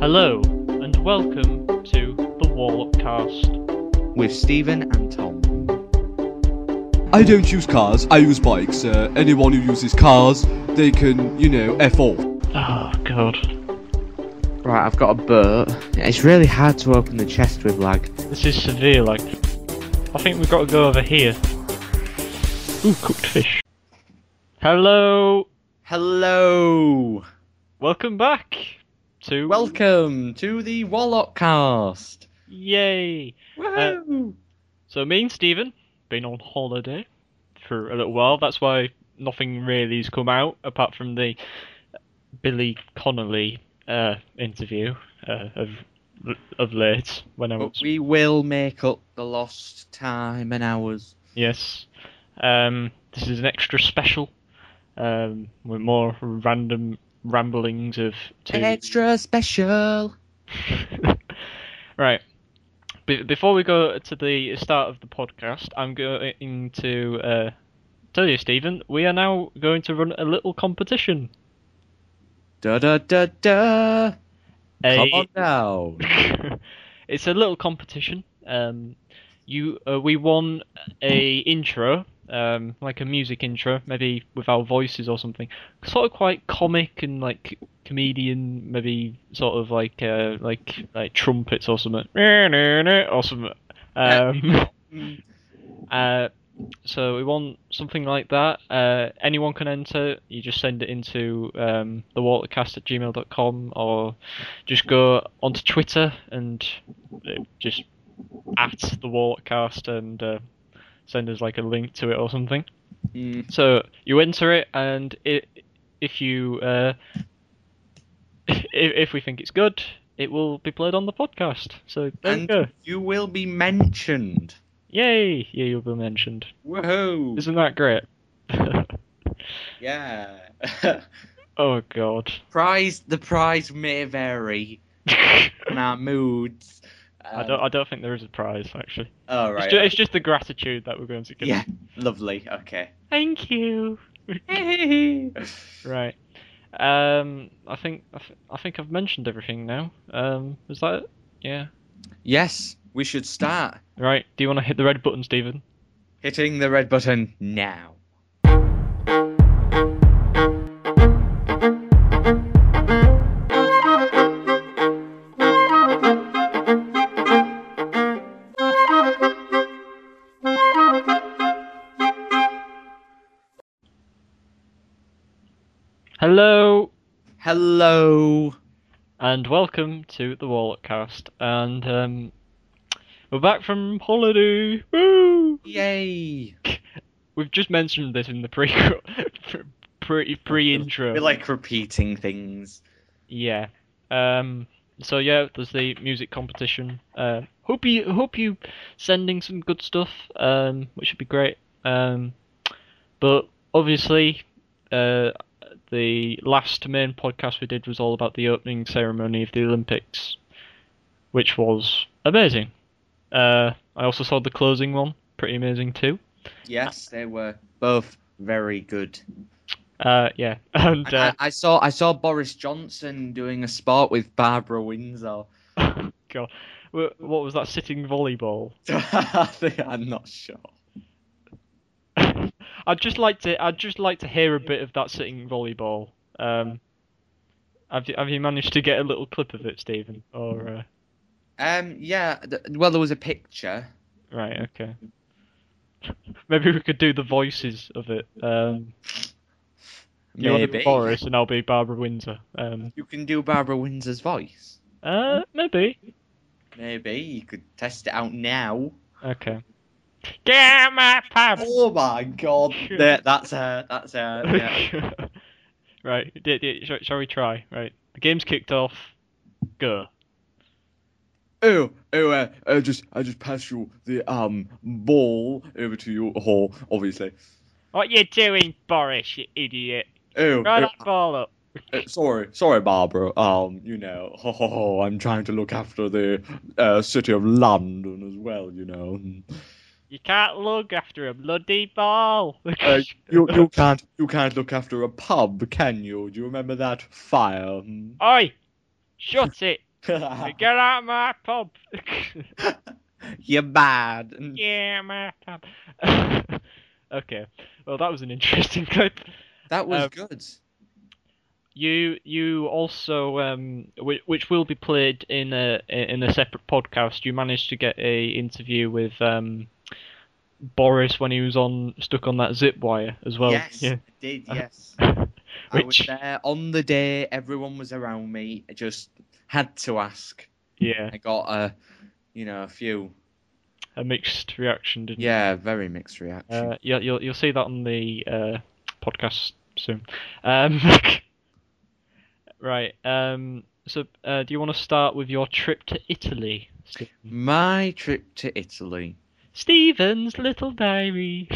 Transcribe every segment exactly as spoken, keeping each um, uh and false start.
Hello, and welcome to The Warlockcast. With Steven and Tom. I don't use cars, I use bikes. Uh, anyone who uses cars, they can, you know, F off. Oh, God. Right, I've got a boat. It's really hard to open the chest with lag. This is severe lag. I think we've got to go over here. Ooh, cooked fish. Hello! Hello! Welcome back to... Welcome to the Warlockcast! Yay! Woohoo! Uh, so me and Steven, been on holiday for a little while. That's why nothing really's come out, apart from the Billy Connolly uh, interview uh, of of late. When I was... But we will make up the lost time and hours. Yes. Um, this is an extra special. Um, with more random ramblings of two. Extra special. Right. Be- before we go to the start of the podcast, I'm going to uh, tell you, Stephen, we are now going to run a little competition. Da da da da. A... Come on down. It's a little competition. Um, you uh, we won a intro. Um, like a music intro, maybe with our voices or something, sort of quite comic and like comedian, maybe sort of like uh, like like trumpets or something, or something. Um, uh, so we want something like that. Uh, anyone can enter. You just send it into um, the warlockcast at gmail dot com, or just go onto Twitter and just at the Warlockcast and. Uh, Send us like a link to it or something. Mm. So you enter it, and it, if you uh, if, if we think it's good, it will be played on the podcast. So there and you go. You will be mentioned. Yay! Yeah, you'll be mentioned. Woohoo! Isn't that great? Yeah. Oh God. Prize the prize may vary. In our moods. Um, I don't. I don't think there is a prize actually. Oh right. It's, ju- right. it's just the gratitude that we're going to give. Yeah. Lovely. Okay. Thank you. Right. Um. I think. I, th- I think I've mentioned everything now. Um. Is that it? Yeah. Yes. We should start. Right. Do you want to hit the red button, Stephen? Hitting the red button now. Hello! Hello! And welcome to the Warlockcast. And um, we're back from holiday! Woo! Yay! We've just mentioned this in the pre- pre- pre-intro. We're like repeating things. Yeah. Um. So yeah, there's the music competition. Uh, hope you hope you sending some good stuff, um, which would be great. Um, but obviously... Uh, The last main podcast we did was all about the opening ceremony of the Olympics, which was amazing. Uh, I also saw the closing one, pretty amazing too. Yes, they were both very good. Uh, yeah, and, and uh, I, I saw I saw Boris Johnson doing a sport with Barbara Windsor. God, what was that? Sitting volleyball? I think, I'm not sure. I'd just like to. I'd just like to hear a bit of that sitting volleyball. Um, have you Have you managed to get a little clip of it, Stephen? Or uh... um, yeah. Th- well, there was a picture. Right. Okay. Maybe we could do the voices of it. Um, you want to be Boris, and I'll be Barbara Windsor. Um, you can do Barbara Windsor's voice. Uh, maybe. Maybe you could test it out now. Okay. Get out my pub! Oh my God, that, that's her, that's her. Yeah. Right, d- d- sh- shall we try? Right, the game's kicked off. Go. Oh, oh, uh, I just, I just pass you the um ball over to you, Hall, obviously. What you doing, Boris? You idiot! Oh, Throw oh, that ball up. Uh, sorry, sorry, Barbara. Um, you know, ho, ho, ho, I'm trying to look after the uh, city of London as well, you know. You can't look after a bloody ball. uh, you you can't you can't look after a pub, can you? Do you remember that fire? Oi! Shut it! Hey, get out of my pub. You're bad. Yeah, my pub. Okay. Well, that was an interesting clip. That was um, good. You you also um which, which will be played in a in a separate podcast. You managed to get a interview with um Boris when he was on stuck on that zip wire as well. Yes, yeah. I did. Yes, which, I was there on the day. Everyone was around me. I just had to ask. Yeah, I got a you know a few a mixed reaction, didn't yeah, you? Yeah, very mixed reaction. Uh, yeah, you'll you'll see that on the uh, podcast soon. Um. Right. Um, so, uh, do you want to start with your trip to Italy? Stephen? My trip to Italy. Stephen's little diary.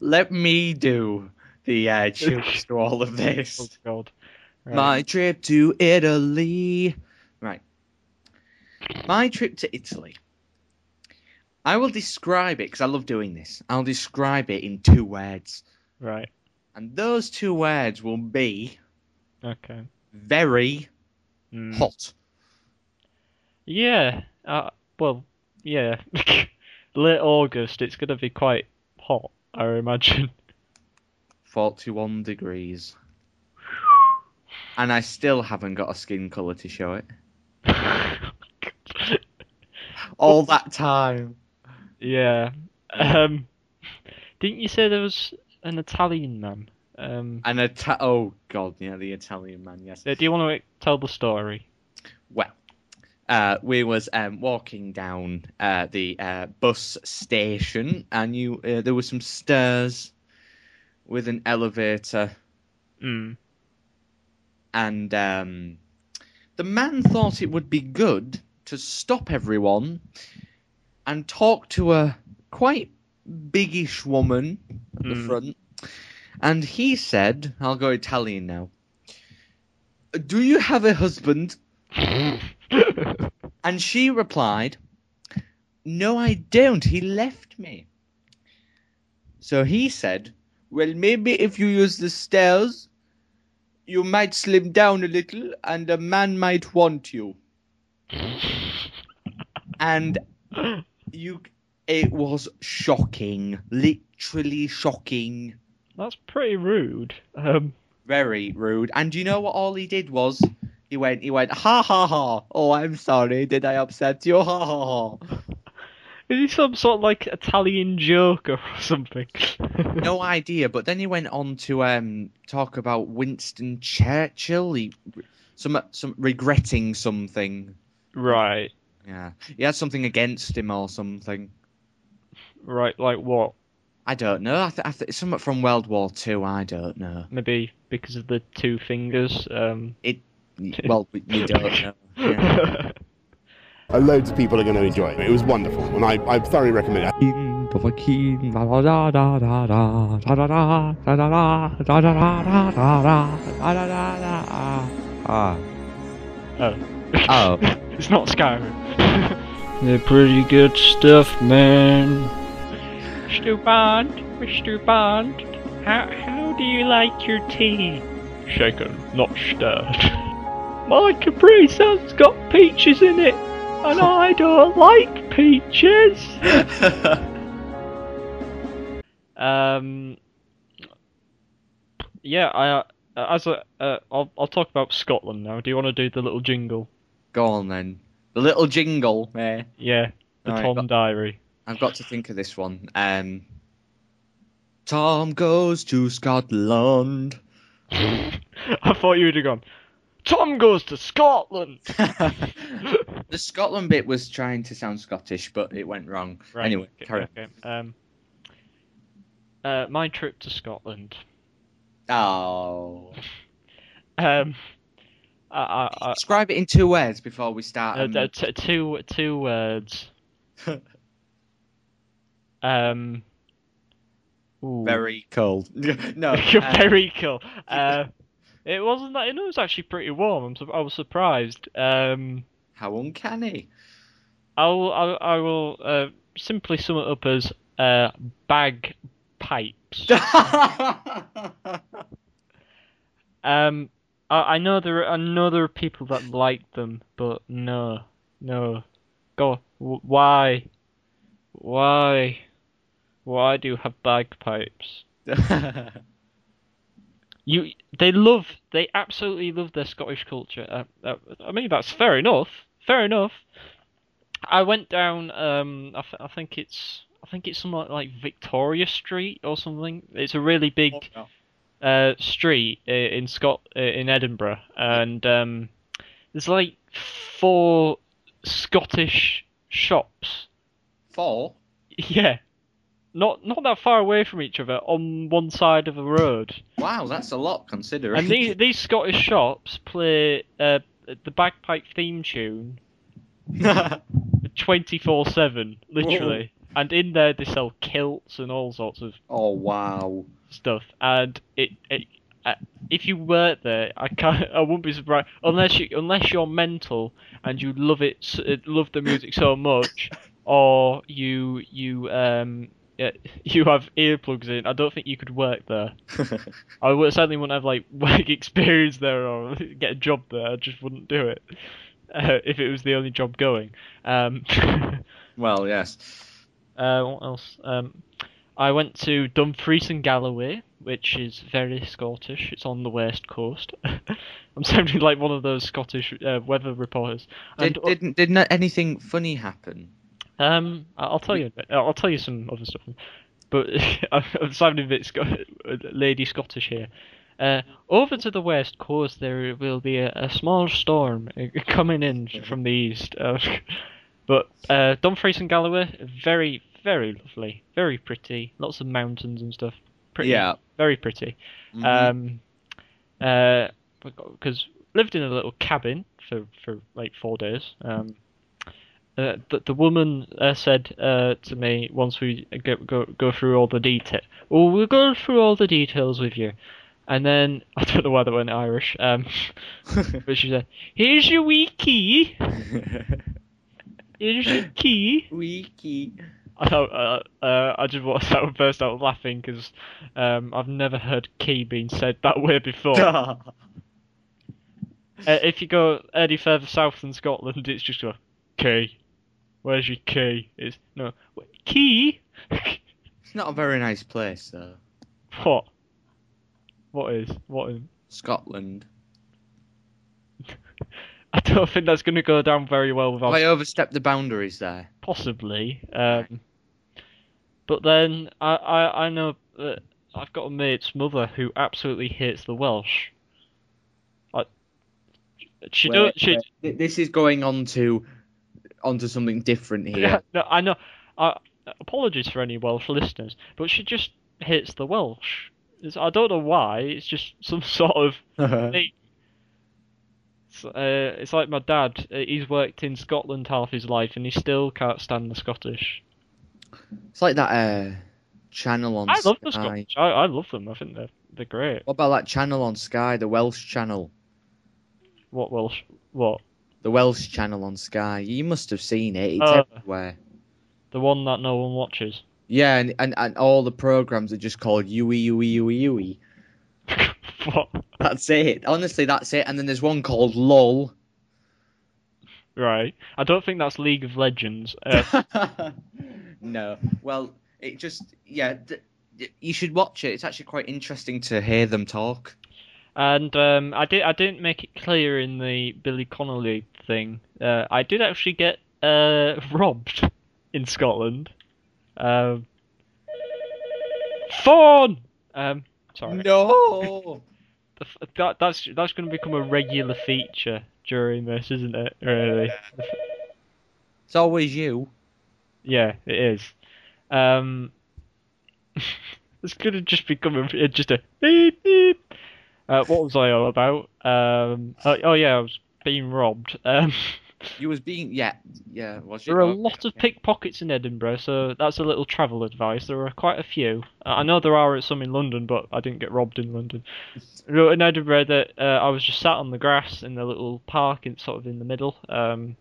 Let me do the uh, cheers to all of this. Oh, God. Right. My trip to Italy. Right. My trip to Italy. I will describe it, because I love doing this. I'll describe it in two words. Right. And those two words will be... Okay. Very mm. hot. Yeah. Uh, well, yeah. Late August, it's going to be quite hot, I imagine. forty-one degrees. And I still haven't got a skin colour to show it. All that time. Yeah. Um, didn't you say there was an Italian man? Um, and a ta- oh god, yeah, the Italian man. Yes. Do you want to tell the story? Well, uh, we was um, walking down uh, the uh, bus station, and you uh, there were some stairs with an elevator, mm. and um, the man thought it would be good to stop everyone and talk to a quite biggish woman at mm. the front. And he said, I'll go Italian now, do you have a husband? And she replied, no, I don't. He left me. So he said, well, maybe if you use the stairs, you might slim down a little and a man might want you. And you, it was shocking, literally shocking. That's pretty rude. Um, Very rude. And you know what? All he did was he went, he went, ha ha ha. Oh, I'm sorry. Did I upset you? Ha ha ha. Is he some sort of like Italian joker or something? No idea. But then he went on to um talk about Winston Churchill. He some some regretting something. Right. Yeah. He had something against him or something. Right. Like what? I don't know. I th- I th- it's something from World War Two. I don't know. Maybe because of the two fingers. Um... It. Well, you don't know. Yeah. Loads of people are going to enjoy it. It was wonderful, and I, I thoroughly recommend it. Oh. Oh. It's not Skyrim. They're pretty good stuff, man. Mister Bond, Mister Bond, how how do you like your tea? Shaken, not stirred. My Capri Sun's got peaches in it, and I don't like peaches. um, yeah, I uh, as a uh, I'll I'll talk about Scotland now. Do you want to do the little jingle? Go on then, the little jingle. Eh? Yeah, the All Tom right, but- Diary. I've got to think of this one. Um, Tom goes to Scotland. I thought you would have gone, Tom goes to Scotland. The Scotland bit was trying to sound Scottish, but it went wrong. Right, anyway, okay, carry okay. on. Um, uh, my trip to Scotland. Oh. um, I, I, I, Describe it in two words before we start. Um... Uh, t- two, two words. Um, ooh. Very cold. No, uh, very cold. Uh, it wasn't that. It was actually pretty warm. I'm su- I was surprised. Um, How uncanny! I'll, I'll I will uh, simply sum it up as uh, bagpipes. um, I, I know there are, I know there are people that like them, but no, no, go, why, why, why do you have bagpipes? You, they love, they absolutely love their Scottish culture. Uh, uh, I mean, that's fair enough. Fair enough. I went down. Um, I, th- I think it's, I think it's somewhat like Victoria Street or something. It's a really big uh, street in Scot in Edinburgh, and um, there's like four Scottish shops. Four? Yeah. Not not that far away from each other, on one side of the road. Wow, that's a lot, considering. And these, these Scottish shops play uh, the bagpipe theme tune twenty-four seven, literally. Whoa. And in there they sell kilts and all sorts of oh wow stuff. And it, it uh, if you work there, I can't, I wouldn't be surprised unless you unless you're mental and you love it, love the music so much, or you you um. Yeah, you have earplugs in. I don't think you could work there. I would, certainly wouldn't have like work experience there or get a job there. I just wouldn't do it uh, if it was the only job going. Um, well, yes. Uh, what else? Um, I went to Dumfries and Galloway, which is very Scottish. It's on the west coast. I'm sounding like one of those Scottish uh, weather reporters. And, did didn't didn't anything funny happen? Um, I'll tell you a bit. I'll tell you some other stuff, but I'm sounding a bit Sc- Lady Scottish here. Uh, over to the west coast, there will be a, a small storm coming in from the east. Uh, but uh, Dumfries and Galloway, very, very lovely, very pretty. Lots of mountains and stuff. Pretty, yeah, very pretty. Mm-hmm. Um, uh, because lived in a little cabin for, for like four days. Um. Uh, the, the woman uh, said uh, to me once we go, go, go through all the detail. Oh, we'll go through all the details with you, and then I don't know why that went Irish. Um, but she said, "Here's your wee key. Here's your key. Wee key." I uh, uh, I just watched that and burst out laughing because um, I've never heard key being said that way before. Uh, if you go any further south than Scotland, it's just a key. Where's your key? It's no key. It's not a very nice place, though. What? What is? What in Scotland? I don't think that's going to go down very well with us. Have I overstepped the boundaries there? Possibly. Um, but then I, I, I know that I've got a mate's mother who absolutely hates the Welsh. I. She wait, don't. She. Wait. This is going on to. onto something different here. Yeah, no, I know. Uh, apologies for any Welsh listeners, but she just hates the Welsh. It's, I don't know why. It's just some sort of thing. It's, uh, it's like my dad. He's worked in Scotland half his life, and he still can't stand the Scottish. It's like that uh, channel on. I love the Scottish. I, I love them. I think they're they're great. What about that channel on Sky, the Welsh channel? What Welsh? What? The Welsh channel on Sky. You must have seen it. It's uh, everywhere. The one that no one watches. Yeah, and, and, and all the programmes are just called Yui Yui Yui Yui. What? That's it. Honestly, that's it. And then there's one called LOL. Right. I don't think that's League of Legends. Uh... No. Well, it just... Yeah, th- you should watch it. It's actually quite interesting to hear them talk. And um, I did. I didn't make it clear in the Billy Connolly thing. Uh, I did actually get uh, robbed in Scotland. Um, Fawn. Um, sorry. No. that, that's that's going to become a regular feature during this, isn't it? Really. It's always you. Yeah, it is. Um, it's going to just become a, just a beep beep. Uh, what was I all about? Um, oh, oh yeah, I was being robbed. Um, you was being yeah yeah. Was there are a lot of pickpockets in Edinburgh, so that's a little travel advice. There are quite a few. Uh, I know there are some in London, but I didn't get robbed in London. In Edinburgh, that uh, I was just sat on the grass in the little park, in sort of in the middle, um,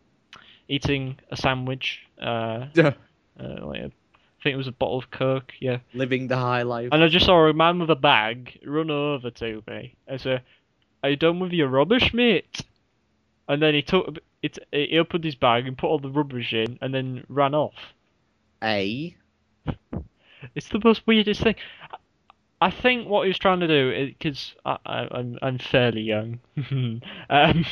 eating a sandwich. Uh, yeah. Uh, like a, I think it was a bottle of Coke, yeah. Living the high life. And I just saw a man with a bag run over to me and say, "Are you done with your rubbish, mate?" And then he took it. He opened his bag and put all the rubbish in, and then ran off. A. It's the most weirdest thing. I think what he was trying to do, because I, I, I'm I'm fairly young. um,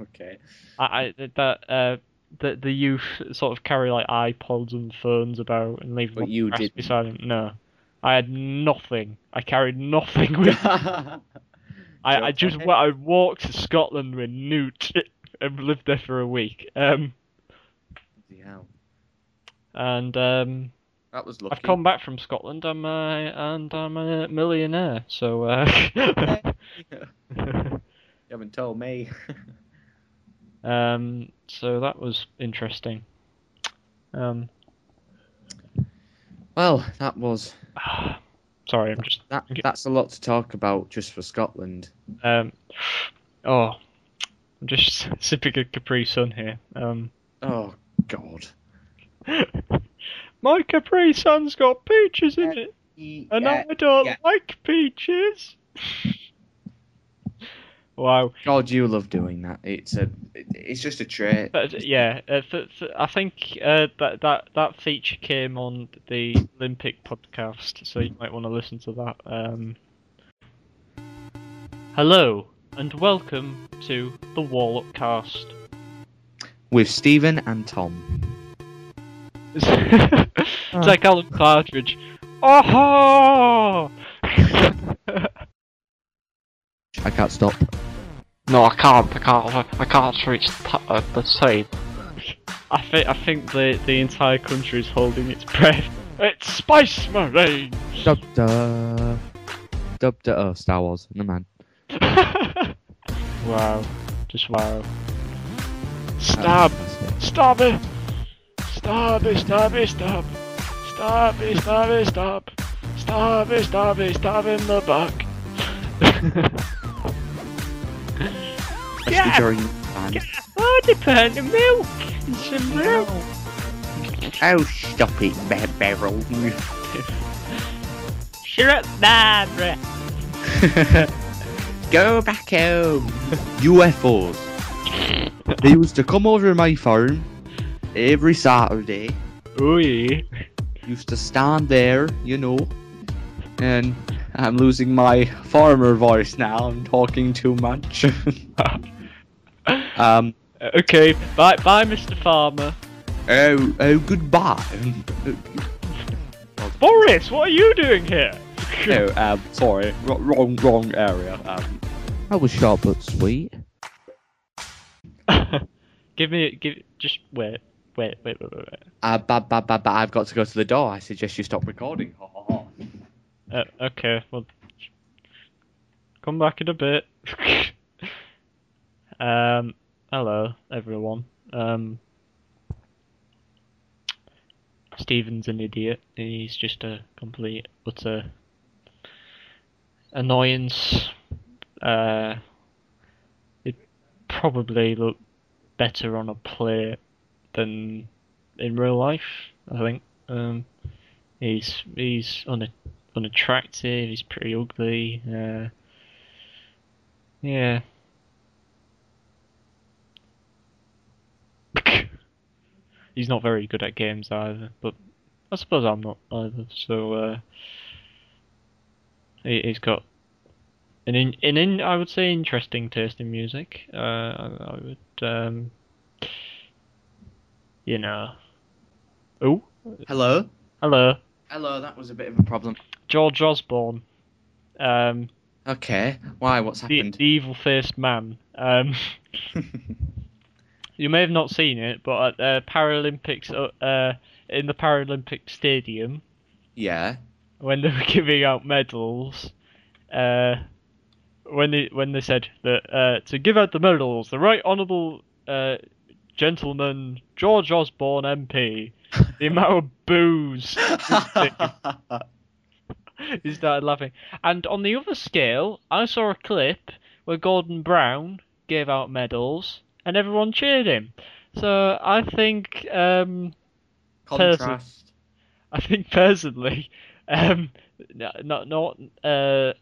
okay. I, I that uh that the youth sort of carry like iPods and phones about and leave. But you did beside him. No, I had nothing. I carried nothing with. I, I just I walked to Scotland with Newt and lived there for a week. Um, yeah. And um, that was lucky. I've come back from Scotland. I'm a, and I'm a millionaire. So uh... you haven't told me. um. So that was interesting. Um. Well, that was. Sorry, I'm just... That, that's a lot to talk about just for Scotland. Um, oh, I'm just sipping a Capri Sun here. Um, oh, God. My Capri Sun's got peaches in it, yeah, and yeah, I don't yeah. like peaches. Wow. God, you love doing that. It's a, it's just a trait. But, yeah, uh, th- th- I think uh, that that that feature came on the Olympic podcast, so you might want to listen to that. Um... Hello and welcome to the Warlockcast with Steven and Tom. It's, it's oh. like Alan Partridge. Oh! I can't stop. No, I can't. I can't. I can't reach the, uh, the same. I think. I think the the entire country is holding its breath. It's Spice Marines. Dub da. Dub da. Oh, Star Wars. No man. Wow. Just wow. Stab. Stab it. Stab it. Stab it. Stab. Stab it. Stab it. Stab. Stab it. Stab it. Stab in the back. Yeah, and... get a forty pint of milk and some milk. Oh, stop it, Barrel. Shut up, Barbara. Go back home. U F Os. They used to come over to my farm every Saturday. Oh yeah. Used to stand there, you know, and I'm losing my farmer voice now. I'm talking too much. Um, okay, bye, bye, Mister Farmer. Oh, oh, goodbye. Boris, what are you doing here? No, um, sorry, R- wrong, wrong area. Um, that was sharp but sweet. give me, give, just wait, wait, wait, wait, wait. Uh, ba, ba, ba, ba, I've got to go to the door. I suggest you stop recording. uh, okay, well, come back in a bit. Um, hello, everyone. Um, Steven's an idiot. He's just a complete, utter annoyance. Uh, it probably looked better on a plate than in real life, I think. Um, he's he's un- unattractive, he's pretty ugly. Uh, yeah. He's not very good at games either, but I suppose I'm not either. So uh, he, he's got an in, an in, I would say, interesting taste in music. Uh, I, I would, um, you know. Oh. Hello. Hello. Hello. That was a bit of a problem. George Osborne. Um. Okay. Why? What's happened? The, the evil-faced man. Um. You may have not seen it, but at the Paralympics, uh, in the Paralympic Stadium, yeah, when they were giving out medals, uh, when they when they said that uh, to give out the medals, the Right Honourable uh, Gentleman George Osborne M P, the amount of boos, he started laughing. And on the other scale, I saw a clip where Gordon Brown gave out medals. And everyone cheered him. So I think, um, contrast. Perso- I think personally, um, not not uh,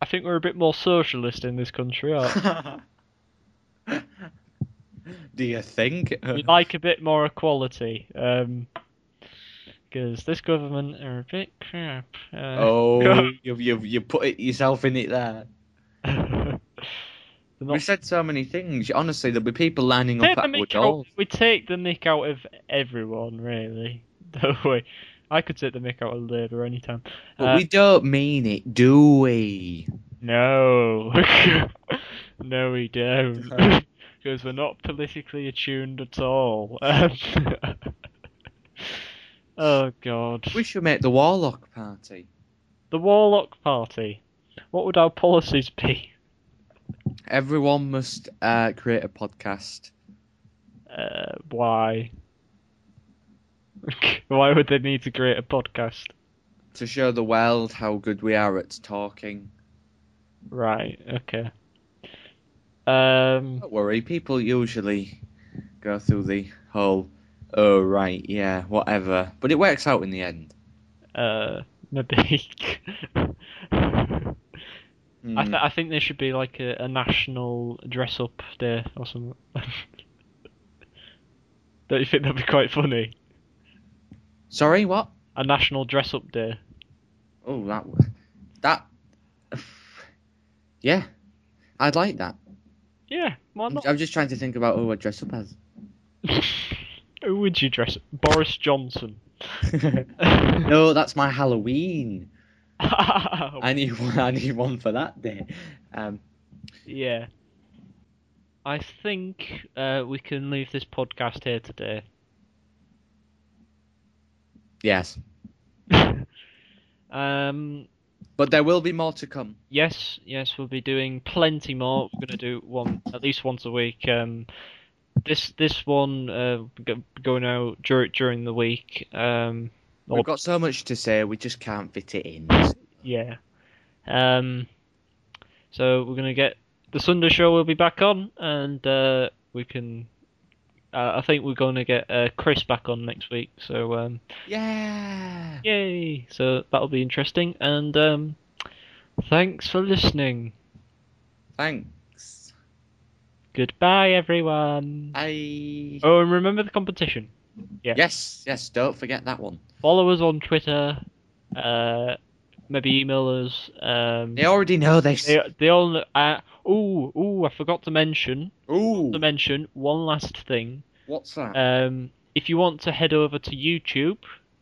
I think we're a bit more socialist in this country, aren't we? Do you think? We like a bit more equality. Um, because this government are a bit crap. Uh, oh, you you you put it yourself in it there. Not... We said so many things. Honestly, there'll be people lining up at Wood Hall. We take the mick out of everyone, really, don't we? I could take the mick out of Labour any time. But uh, we don't mean it, do we? No. No, we don't. Because we're not politically attuned at all. Oh, God. We should make the Warlock Party. The Warlock Party? What would our policies be? Everyone must uh, create a podcast. Uh, why? Why would they need to create a podcast? To show the world how good we are at talking. Right, okay. Um, Don't worry, people usually go through the whole, oh, right, yeah, whatever. But it works out in the end. Uh, maybe. I, th- I think there should be like a, a national dress-up day or something. Don't you think that'd be quite funny? Sorry, what? A national dress-up day. Oh, that... That... Yeah. I'd like that. Yeah, why not? I'm just trying to think about who I'd dress up as. Who would you dress up? Boris Johnson. No, that's my Halloween. I need one. I need one for that day. Um, yeah, I think uh, we can leave this podcast here today. Yes. um, but there will be more to come. Yes, yes, we'll be doing plenty more. We're going to do one at least once a week. Um, this this one uh, going out dur- during the week. Um. We've got so much to say, we just can't fit it in. Yeah. Um, so we're going to get... The Sunday show will be back on, and uh, we can... Uh, I think we're going to get uh, Chris back on next week, so... Um, yeah! Yay! So that'll be interesting, and um, thanks for listening. Thanks. Goodbye, everyone. Bye. Oh, and remember the competition. Yeah. Yes, yes, don't forget that one. Follow us on Twitter, uh, maybe email us. Um, they already know this. They, they all. Uh, ooh, ooh! I forgot to mention. Ooh. To mention one last thing. What's that? Um, if you want to head over to YouTube,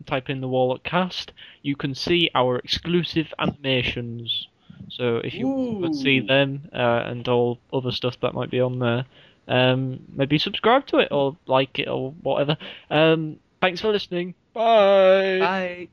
type in the Warlockcast. You can see our exclusive animations. So if you ooh. want to see them uh, and all other stuff that might be on there. Um, maybe subscribe to it or like it or whatever. Um, thanks for listening. Bye. Bye.